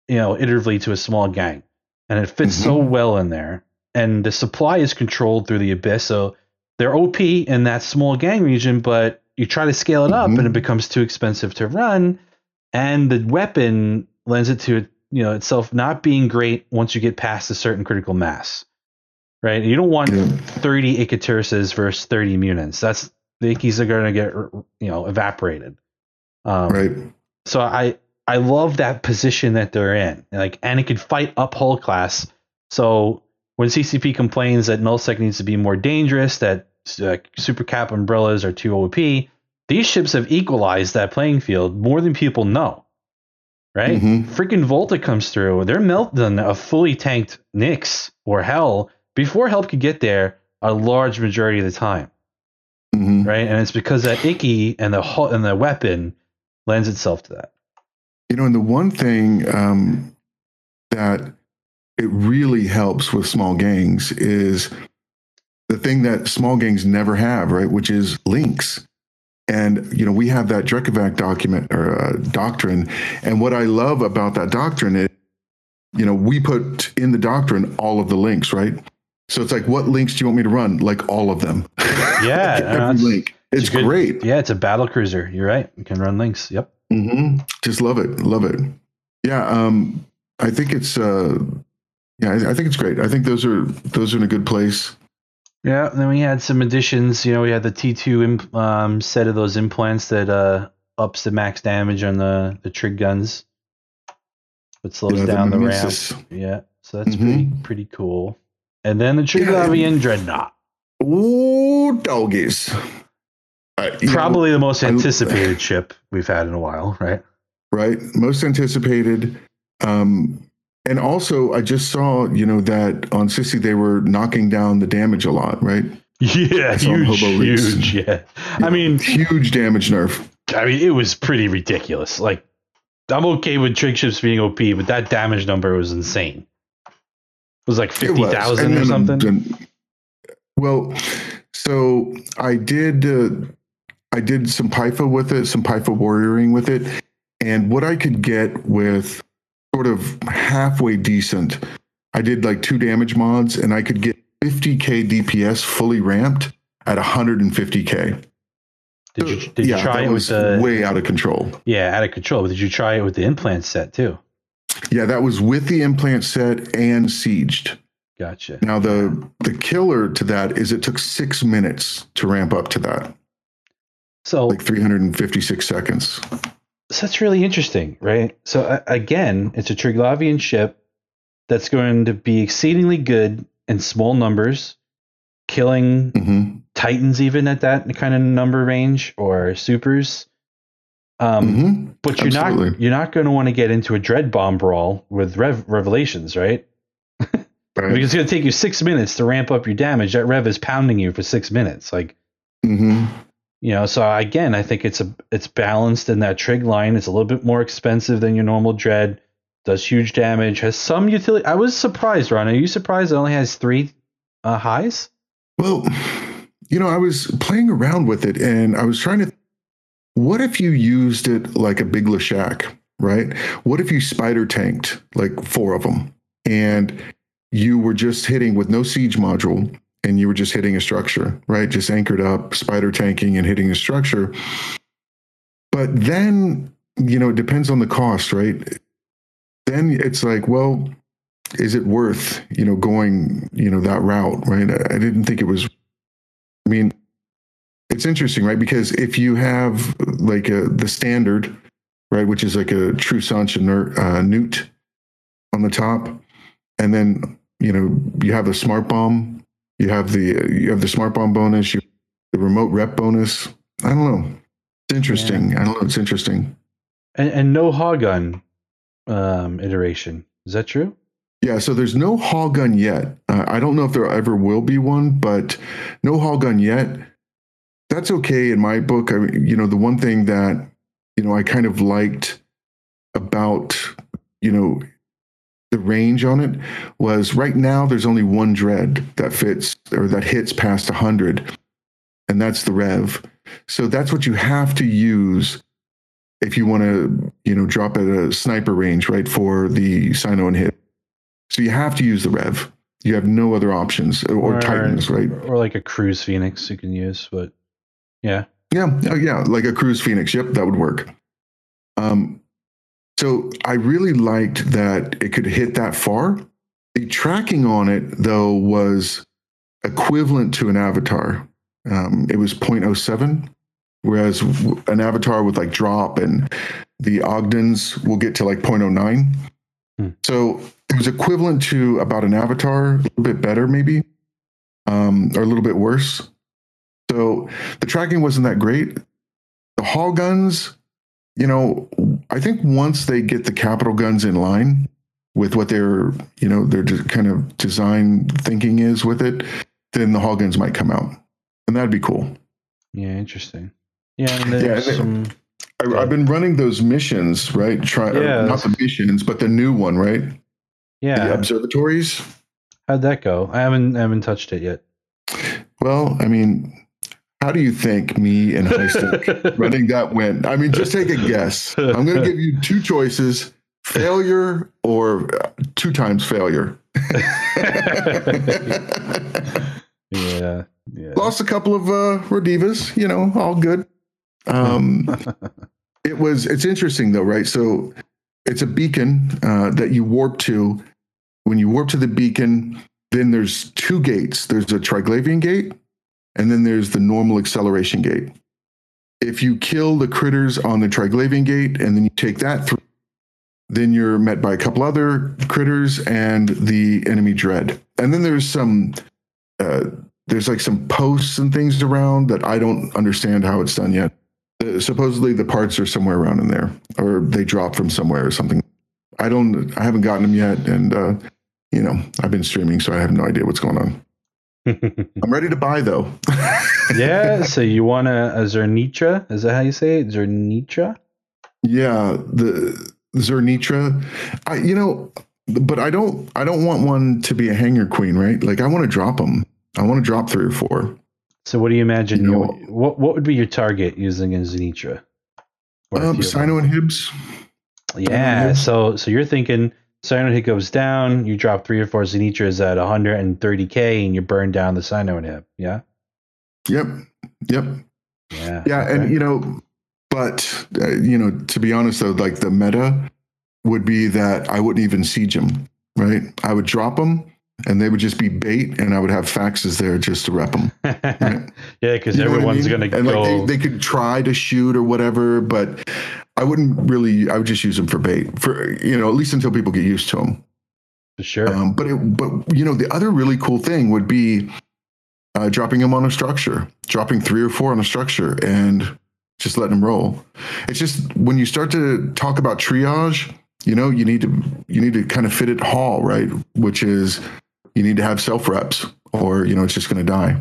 you know, iteratively to a small gang, and it fits mm-hmm. so well in there. And the supply is controlled through the Abyss, so they're O P in that small gang region, but you try to scale it mm-hmm. up and it becomes too expensive to run. And the weapon lends it to, you know, itself not being great once you get past a certain critical mass, right? You don't want yeah. thirty Ikaturises versus thirty Munins. That's the Ikis are going to get, you know, evaporated. Um, right. So I I love that position that they're in. Like, and it could fight up hull class. So when C C P complains that nullsec needs to be more dangerous, that uh, super cap umbrellas are too O P. These ships have equalized that playing field more than people know, right? Mm-hmm. Freaking Volta comes through. They're melting a fully tanked Nyx or Hell before help could get there a large majority of the time, mm-hmm. right? And it's because that Icky and the and the weapon lends itself to that. You know, and the one thing um, that it really helps with small gangs is the thing that small gangs never have, right? Which is links. And, you know, we have that Drekovac document or uh, doctrine. And what I love about that doctrine is, you know, we put in the doctrine all of the links, right? So it's like, what links do you want me to run? Like all of them. Yeah. Like every uh, it's, link. It's, it's great. Yeah. It's a battle cruiser. You're right. You can run links. Yep. Mm-hmm. Just love it. Love it. Yeah. Um, I think it's, uh, yeah, I, I think it's great. I think those are, those are in a good place. Yeah, and then we had some additions. You know, we had the T two um, set of those implants that uh, ups the max damage on the, the trig guns, but slows yeah, down the, the ramp. Yeah, so that's mm-hmm. pretty pretty cool. And then the Triglavian yeah. Dreadnought. Ooh, doggies. Uh, Probably know, the most anticipated I, ship we've had in a while, right? Right, most anticipated. Um And also, I just saw, you know, that on Sisi, they were knocking down the damage a lot, right? Yeah, huge, huge, yeah. yeah. I mean... Huge damage nerf. I mean, it was pretty ridiculous. Like, I'm okay with trig ships being O P, but that damage number was insane. It was like fifty thousand or something? And, well, so I did, uh, I did some Pyfa with it, some Pyfa warrioring with it, and what I could get with... sort of halfway decent. I did like two damage mods and I could get fifty K D P S fully ramped at one hundred fifty K. Did you, did yeah, you try that it was with the, way out of control? Yeah, out of control. But did you try it with the implant set too? Yeah, that was with the implant set and sieged. Gotcha. Now the the killer to that is it took six minutes to ramp up to that. So like three hundred fifty-six seconds. So that's really interesting, right? So uh, again, it's a Triglavian ship that's going to be exceedingly good in small numbers, killing mm-hmm. Titans even at that kind of number range or supers. Um, mm-hmm. But you're Absolutely. not you're not going to want to get into a dread bomb brawl with rev- revelations, right? Right. Because it's going to take you six minutes to ramp up your damage. That rev is pounding you for six minutes, like. Mm-hmm. You know, so again, I think it's a it's balanced in that trig line. It's a little bit more expensive than your normal dread. Does huge damage. Has some utility. I was surprised, Ron. Are you surprised it only has three uh, highs? Well, you know, I was playing around with it, and I was trying to. Th- what if you used it like a Big Lashak, right? What if you spider tanked like four of them, and you were just hitting with no siege module? And you were just hitting a structure, right? Just anchored up, spider tanking and hitting a structure. But then, you know, it depends on the cost, right? Then it's like, well, is it worth, you know, going, you know, that route, right? I didn't think it was, I mean, it's interesting, right? Because if you have like a, the standard, right, which is like a Trusant and uh, Newt on the top, and then, you know, you have a smart bomb. You have the you have the smart bomb bonus, you the remote rep bonus. I don't know. It's interesting. Yeah. I don't know. It's interesting. And, and no haul gun um, iteration. Is that true? Yeah. So there's no haul gun yet. Uh, I don't know if there ever will be one, but no haul gun yet. That's okay in my book. I mean, you know, the one thing that you know I kind of liked about you know. the range on it was right now there's only one dread that fits or that hits past one hundred, and that's the rev. So that's what you have to use if you want to, you know, drop at a sniper range, right, for the Sino and hit. So you have to use the rev. You have no other options, or, or Titans, right? Or like a Cruise Phoenix you can use, but yeah. Yeah, yeah, like a Cruise Phoenix. Yep, that would work. Um, So I really liked that it could hit that far. The tracking on it, though, was equivalent to an avatar. Um, it was zero point zero seven, whereas an avatar with like drop and the Ogdens will get to like zero point zero nine. Hmm. So it was equivalent to about an avatar, a little bit better maybe, um, or a little bit worse. So the tracking wasn't that great. The haul guns, you know, I think once they get the capital guns in line with what their, you know, their kind of design thinking is with it, then the haul guns might come out, and that'd be cool. Yeah, interesting. Yeah, and yeah. Some, I, yeah. I've been running those missions, right? Try yeah, not the missions, but the new one, right? Yeah, the observatories. How'd that go? I haven't, I haven't touched it yet. Well, I mean. How do you think me and High Stick running that went? I mean, just take a guess. I'm going to give you two choices, failure or two times failure. yeah, yeah. Lost a couple of uh, Rodivas, you know, all good. Um, it was, it's interesting though, right? So it's a beacon uh, that you warp to. When you warp to the beacon, then there's two gates. There's a Triglavian gate. And then there's the normal acceleration gate. If you kill the critters on the Triglavian gate and then you take that through, then you're met by a couple other critters and the enemy dread. And then there's some, uh, there's like some posts and things around that I don't understand how it's done yet. Uh, supposedly the parts are somewhere around in there, or they drop from somewhere or something. I don't, I haven't gotten them yet. And, uh, you know, I've been streaming, so I have no idea what's going on. I'm ready to buy though. Yeah, so you want a, a Zernitra? Is that how you say it? Zernitra? Yeah, the Zernitra. I, you know, but I don't. I don't want one to be a hanger queen, right? Like I want to drop them. I want to drop three or four. So what do you imagine? You know, what What would be your target using a Zernitra? Um, Sino and Hibs. Yeah. And Hibs. So so you're thinking. Sino and hit goes down, you drop three or four Zernitras at one hundred thirty K and you burn down the Sino and hip. Yeah? Yep. Yep. Yeah. Yeah. Okay. And, you know, but, uh, you know, to be honest, though, like the meta would be that I wouldn't even siege them, right? I would drop them and they would just be bait, and I would have faxes there just to rep them. Right? Yeah, because everyone's I mean? going to go. Like they, they could try to shoot or whatever, but I wouldn't really, I would just use them for bait, for, you know, at least until people get used to them. For sure. Um, but, it, but you know, the other really cool thing would be uh, dropping them on a structure, dropping three or four on a structure and just letting them roll. It's just when you start to talk about triage, you know, you need to you need to kind of fit it haul, right? Which is you need to have self reps, or you know, it's just going to die.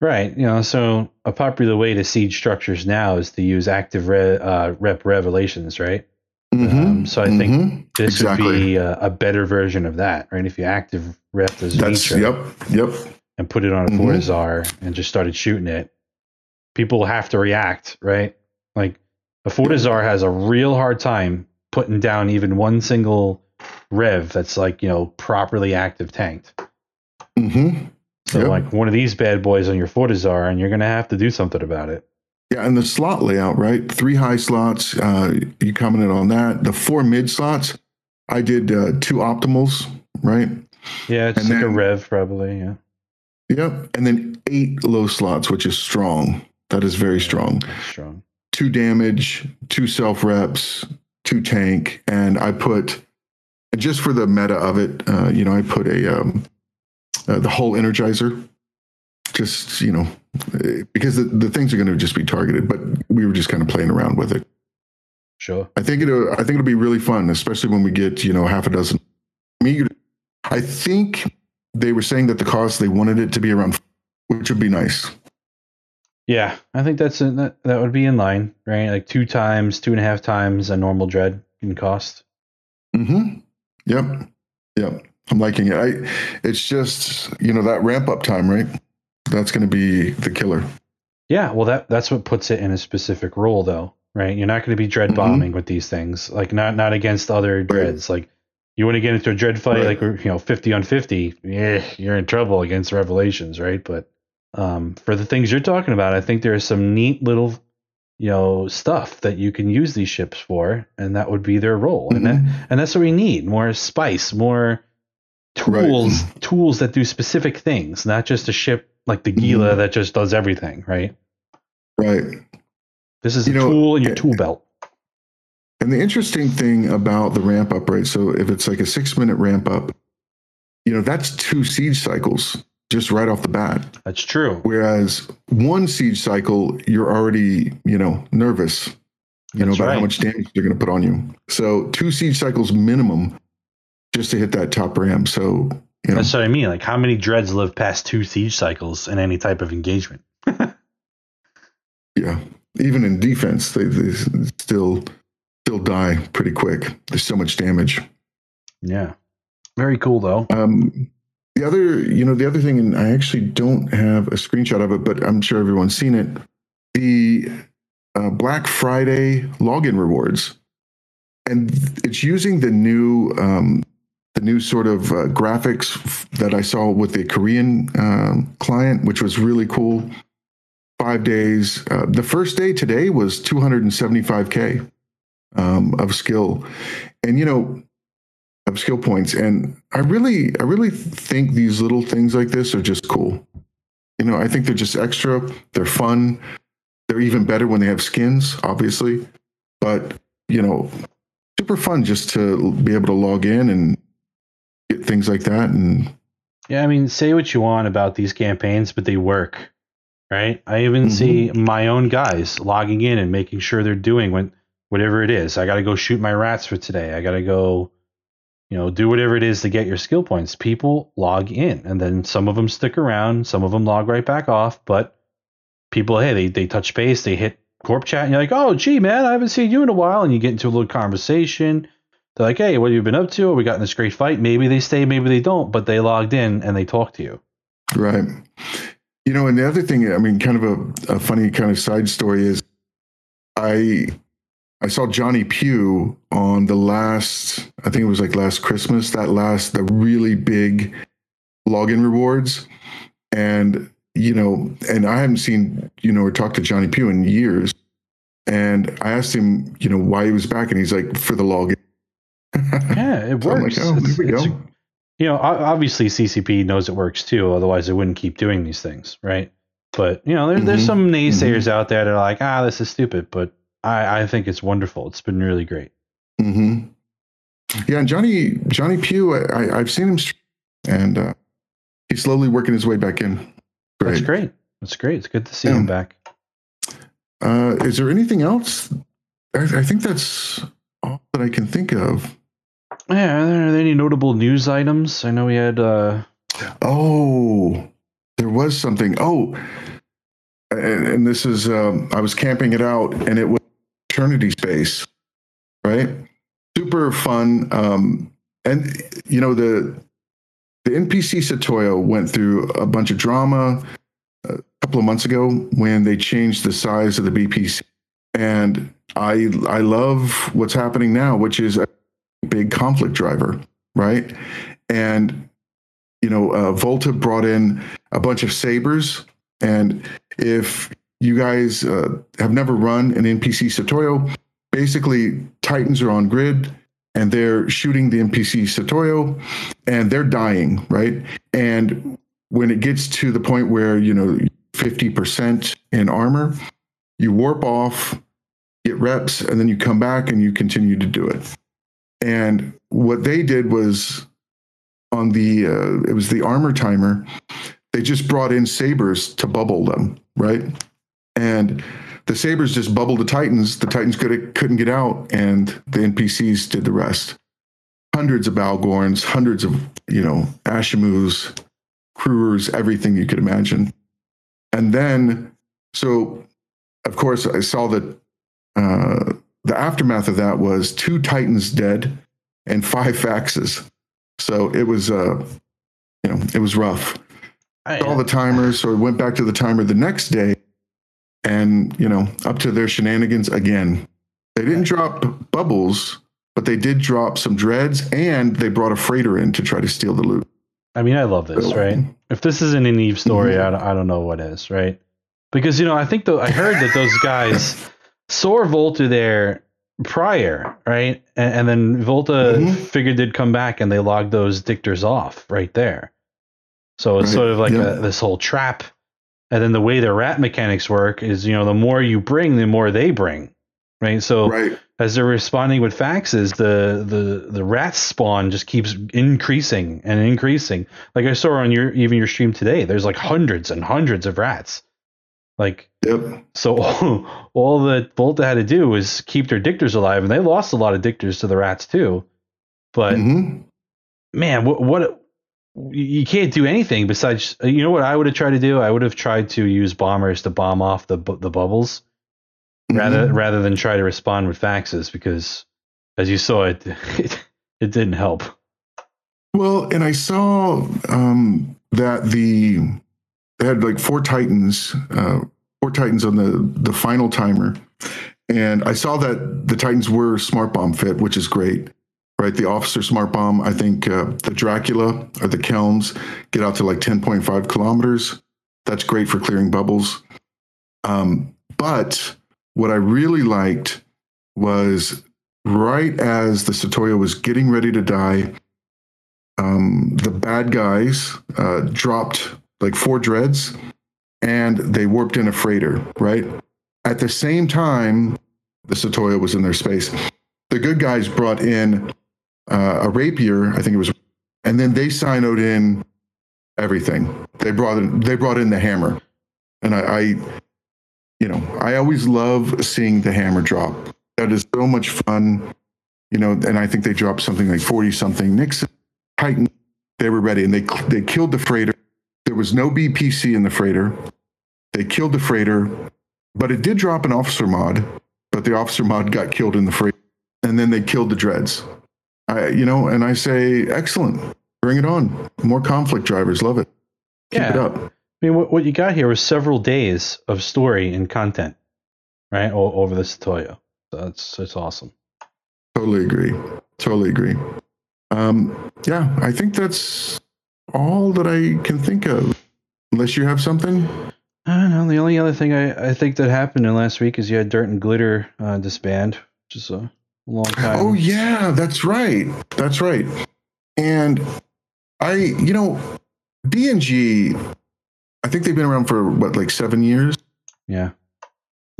Right. You know, so a popular way to siege structures now is to use active re, uh, rep revelations, right? Mm-hmm. Um, so I mm-hmm. think this exactly. would be a, a better version of that, right? If you active rep the Zernitra, yep, yep, and put it on a mm-hmm. Fortizar and just started shooting it, people have to react, right? Like a Fortizar has a real hard time putting down even one single rev that's like, you know, properly active tanked. Mm-hmm. So yep. like one of these bad boys on your Fortizar and you're going to have to do something about it. Yeah. And the slot layout, right? Three high slots. Uh, you commented on that. The four mid slots, I did uh, two optimals, right? Yeah. It's and like then, a rev probably. Yeah. Yep. And then eight low slots, which is strong. That is very strong. That's strong. Two damage, two self reps, two tank. And I put, just for the meta of it, uh, you know, I put a, um, uh, the whole energizer, just, you know, because the, the things are going to just be targeted, but we were just kind of playing around with it. Sure. I think it'll, I think it'll be really fun, especially when we get, you know, half a dozen. I think they were saying that the cost, they wanted it to be around, which would be nice. Yeah. I think that's, in, that, that would be in line, right? Like two times, two and a half times a normal dread in cost. Mm-hmm. Yep. Yep. I'm liking it. I, it's just, you know, that ramp up time, right? That's going to be the killer. Yeah. Well, that, that's what puts it in a specific role though, right? You're not going to be dread bombing mm-hmm. with these things. Like not, not against other dreads. Right. Like you want to get into a dread fight, right. like, you know, fifty on fifty, yeah, you're in trouble against Revelations. Right. But, um, for the things you're talking about, I think there is some neat little, you know, stuff that you can use these ships for, and that would be their role. Mm-hmm. And that, and that's what we need, more spice, more tools, right. tools that do specific things, not just a ship like the Gila mm-hmm. that just does everything, right? Right. This is you a know, tool in your tool belt. And the interesting thing about the ramp up, right? So if it's like a six minute ramp up, you know, that's two siege cycles just right off the bat. That's true. Whereas one siege cycle, you're already, you know, nervous, you That's know, about right. how much damage they're going to put on you. So two siege cycles minimum just to hit that top ramp. So, you know. That's what I mean. Like how many dreads live past two siege cycles in any type of engagement? Yeah. Even in defense, they, they still, still die pretty quick. There's so much damage. Yeah. Very cool though. Um, The other, you know, the other thing, and I actually don't have a screenshot of it, but I'm sure everyone's seen it. The uh, Black Friday login rewards, and it's using the new, um, the new sort of uh, graphics f- that I saw with the Korean um, client, which was really cool. Five days. Uh, the first day today was two hundred seventy-five K um, of skill, and you know. Of skill points. And I really, I really think these little things like this are just cool. You know, I think they're just extra. They're fun. They're even better when they have skins, obviously, but you know, super fun just to be able to log in and get things like that. And yeah, I mean, say what you want about these campaigns, but they work, right? I even mm-hmm. see my own guys logging in and making sure they're doing when, whatever it is. I got to go shoot my rats for today. I got to go, you know, do whatever it is to get your skill points. People log in, and then some of them stick around, some of them log right back off, but people, hey, they, they touch base, they hit corp chat, and you're like, oh, gee, man, I haven't seen you in a while, and you get into a little conversation. They're like, hey, what have you been up to? We got in this great fight. Maybe they stay, maybe they don't, but they logged in, and they talk to you. Right. You know, and the other thing, I mean, kind of a, a funny kind of side story is I... I saw Johnny Pugh on the last, I think it was like last Christmas, that last, the really big login rewards. And you know, and I haven't seen, you know, or talked to Johnny Pugh in years. And I asked him, you know, why he was back, and he's like, for the login. Yeah, it so works. I'm like, oh, it's, there we it's, go. You know, obviously C C P knows it works too. Otherwise, they wouldn't keep doing these things, right? But, you know, there, mm-hmm. there's some naysayers mm-hmm. out there that are like, ah, this is stupid. But I, I think it's wonderful. It's been really great. Mm-hmm. Yeah, and Johnny Johnny Pugh, I, I've seen him, and uh, he's slowly working his way back in. Great. That's great. That's great. It's good to see yeah. him back. Uh, is there anything else? I, I think that's all that I can think of. Yeah, are there any notable news items? I know we had... Uh... Oh, there was something. Oh, and, and this is... Um, I was camping it out, and it was Eternity Space, right? Super fun. Um, and, you know, the the N P C Sotiyo went through a bunch of drama a couple of months ago when they changed the size of the B P C. And I I love what's happening now, which is a big conflict driver, right? And, you know, uh, Volta brought in a bunch of sabers. And if you guys uh, have never run an N P C Sotiyo, basically, Titans are on grid, and they're shooting the N P C Sotiyo, and they're dying, right? And when it gets to the point where, you know, fifty percent in armor, you warp off, get reps, and then you come back and you continue to do it. And what they did was on the, uh, it was the armor timer, they just brought in sabers to bubble them, right? And the sabers just bubbled the Titans. The Titans could, couldn't get out, and the N P Cs did the rest. Hundreds of Balgorns, hundreds of, you know, Ashimus, Crewers, everything you could imagine. And then, so, of course, I saw that uh, the aftermath of that was two Titans dead and five faxes. So it was, uh, you know, it was rough. I saw the timer, so I went back to the timer the next day. And, you know, up to their shenanigans again. They didn't drop bubbles, but they did drop some dreads, and they brought a freighter in to try to steal the loot. I mean, I love this, so, right? If this isn't an Eve story, mm-hmm. I, don't, I don't know what is, right? Because, you know, I think the, I heard that those guys saw Volta there prior, right? And, and then Volta mm-hmm. figured they'd come back, and they logged those dictors off right there. So it's right. sort of like yeah. a, this whole trap. And then the way the rat mechanics work is, you know, the more you bring, the more they bring, right? So right. as they're responding with faxes, the the the rat spawn just keeps increasing and increasing. Like I saw on your even your stream today, there's like hundreds and hundreds of rats. Like, yep. so all, all that Volta had to do was keep their dictors alive, and they lost a lot of dictors to the rats too. But mm-hmm. man, what what. You can't do anything besides, you know what I would have tried to do? I would have tried to use bombers to bomb off the bu- the bubbles mm-hmm. rather rather than try to respond with faxes, because as you saw, it it, it didn't help. Well, and I saw um, that the they had like four Titans, uh, four Titans on the, the final timer. And I saw that the Titans were smart bomb fit, which is great. Right, the officer smart bomb. I think uh, the Dracula or the Kelms get out to like ten point five kilometers. That's great for clearing bubbles. Um, but what I really liked was right as the Sotiyo was getting ready to die, um, the bad guys uh, dropped like four dreads, and they warped in a freighter. Right at the same time, the Sotiyo was in their space. The good guys brought in. Uh, a rapier, I think it was, and then they Sino'd in everything. They brought in, they brought in the hammer, and I, I, you know, I always love seeing the hammer drop. That is so much fun, you know. And I think they dropped something like forty something. Nixon, Titan, they were ready, and they they killed the freighter. There was no B P C in the freighter. They killed the freighter, but it did drop an officer mod. But the officer mod got killed in the freighter, and then they killed the dreads. I, you know, and I say, excellent. Bring it on. More conflict drivers. Love it. Keep yeah. it up. I mean, what, what you got here was several days of story and content, right, o- over the Sotiyo. So that's, that's awesome. Totally agree. Totally agree. Um, yeah, I think that's all that I can think of. Unless you have something? I don't know. The only other thing I, I think that happened in last week is you had Dirt and Glitter uh, disband, which is a long time. Oh, yeah, that's right. That's right. And I, you know, D and G, I think they've been around for, what, like seven years? Yeah.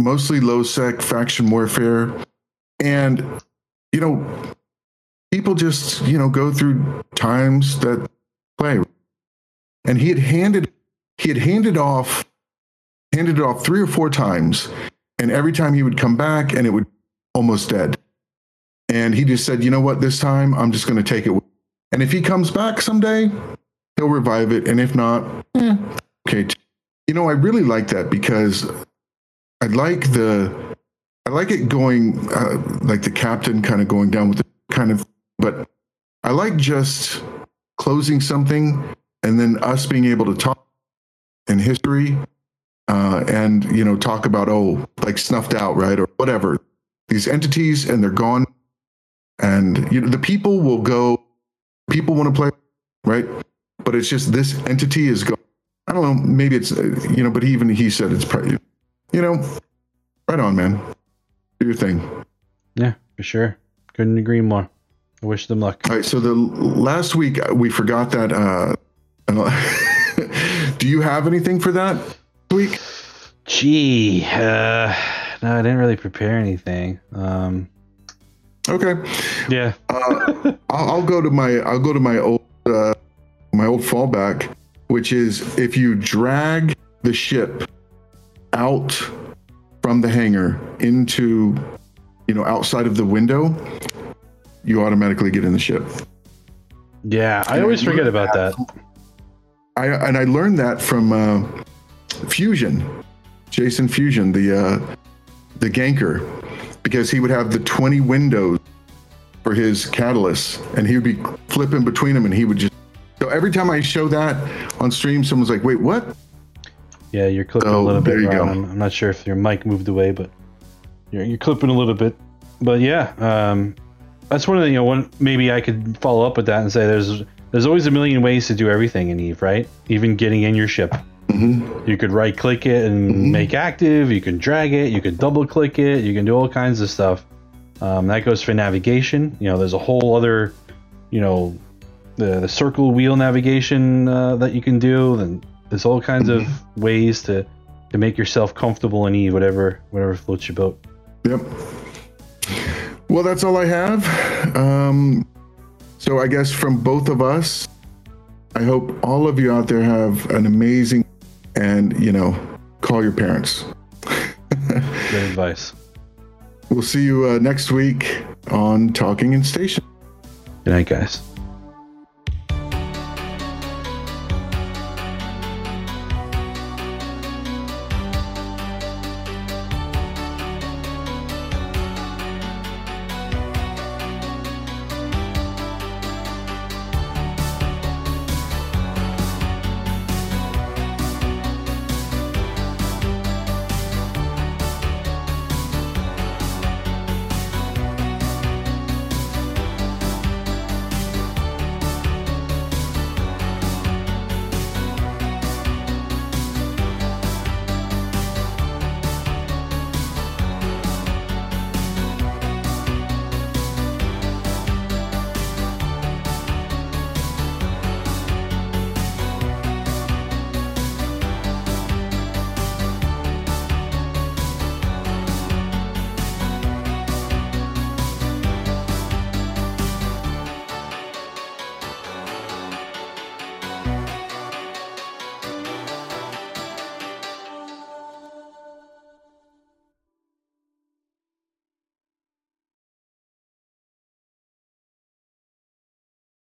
Mostly low-sec faction warfare. And, you know, people just, you know, go through times that play. And he had handed he had handed off handed it off three or four times, and every time he would come back and it would almost dead. And he just said, you know what, this time I'm just gonna take it. And if he comes back someday, he'll revive it. And if not, eh, okay. You know, I really like that because I like the I like it going uh, like the captain kind of going down with the kind of but I like just closing something and then us being able to talk in history uh, and, you know, talk about, oh, like snuffed out, right? Or whatever. These entities and they're gone. And, you know, the people will go, people want to play, right? But it's just this entity is gone. I don't know. Maybe it's, you know, but even he said it's probably, you know, right on, man. Do your thing. Yeah, for sure. Couldn't agree more. I wish them luck. All right. So the last week we forgot that. Uh, do you have anything for that week? Gee, uh, no, I didn't really prepare anything. Um, okay. Yeah. uh, I'll, I'll go to my I'll go to my old uh, my old fallback, which is if you drag the ship out from the hangar into, you know, outside of the window, you automatically get in the ship. Yeah, I and always I forget about that. that. I, and I learned that from uh, Fusion, Jason Fusion, the uh, the ganker, because he would have the twenty windows for his catalyst, and he would be flipping between them, and he would just. So every time I show that on stream, someone's like, "Wait, what?" Yeah, you're clipping so, a little bit. There you go. I'm, I'm not sure if your mic moved away, but you're, you're clipping a little bit. But yeah, um, that's one of the you know one. Maybe I could follow up with that and say there's. There's always a million ways to do everything in EVE, right? Even getting in your ship. Mm-hmm. You could right-click it and mm-hmm. make active. You can drag it. You can double-click it. You can do all kinds of stuff. Um, that goes for navigation. You know, there's a whole other, you know, the, the circle wheel navigation uh, that you can do. And there's all kinds mm-hmm. of ways to, to make yourself comfortable in EVE, whatever whatever floats your boat. Yep. Well, that's all I have. Um... So I guess from both of us, I hope all of you out there have an amazing, and, you know, call your parents. Good advice. We'll see you uh, next week on Talking in Station. Good night, guys.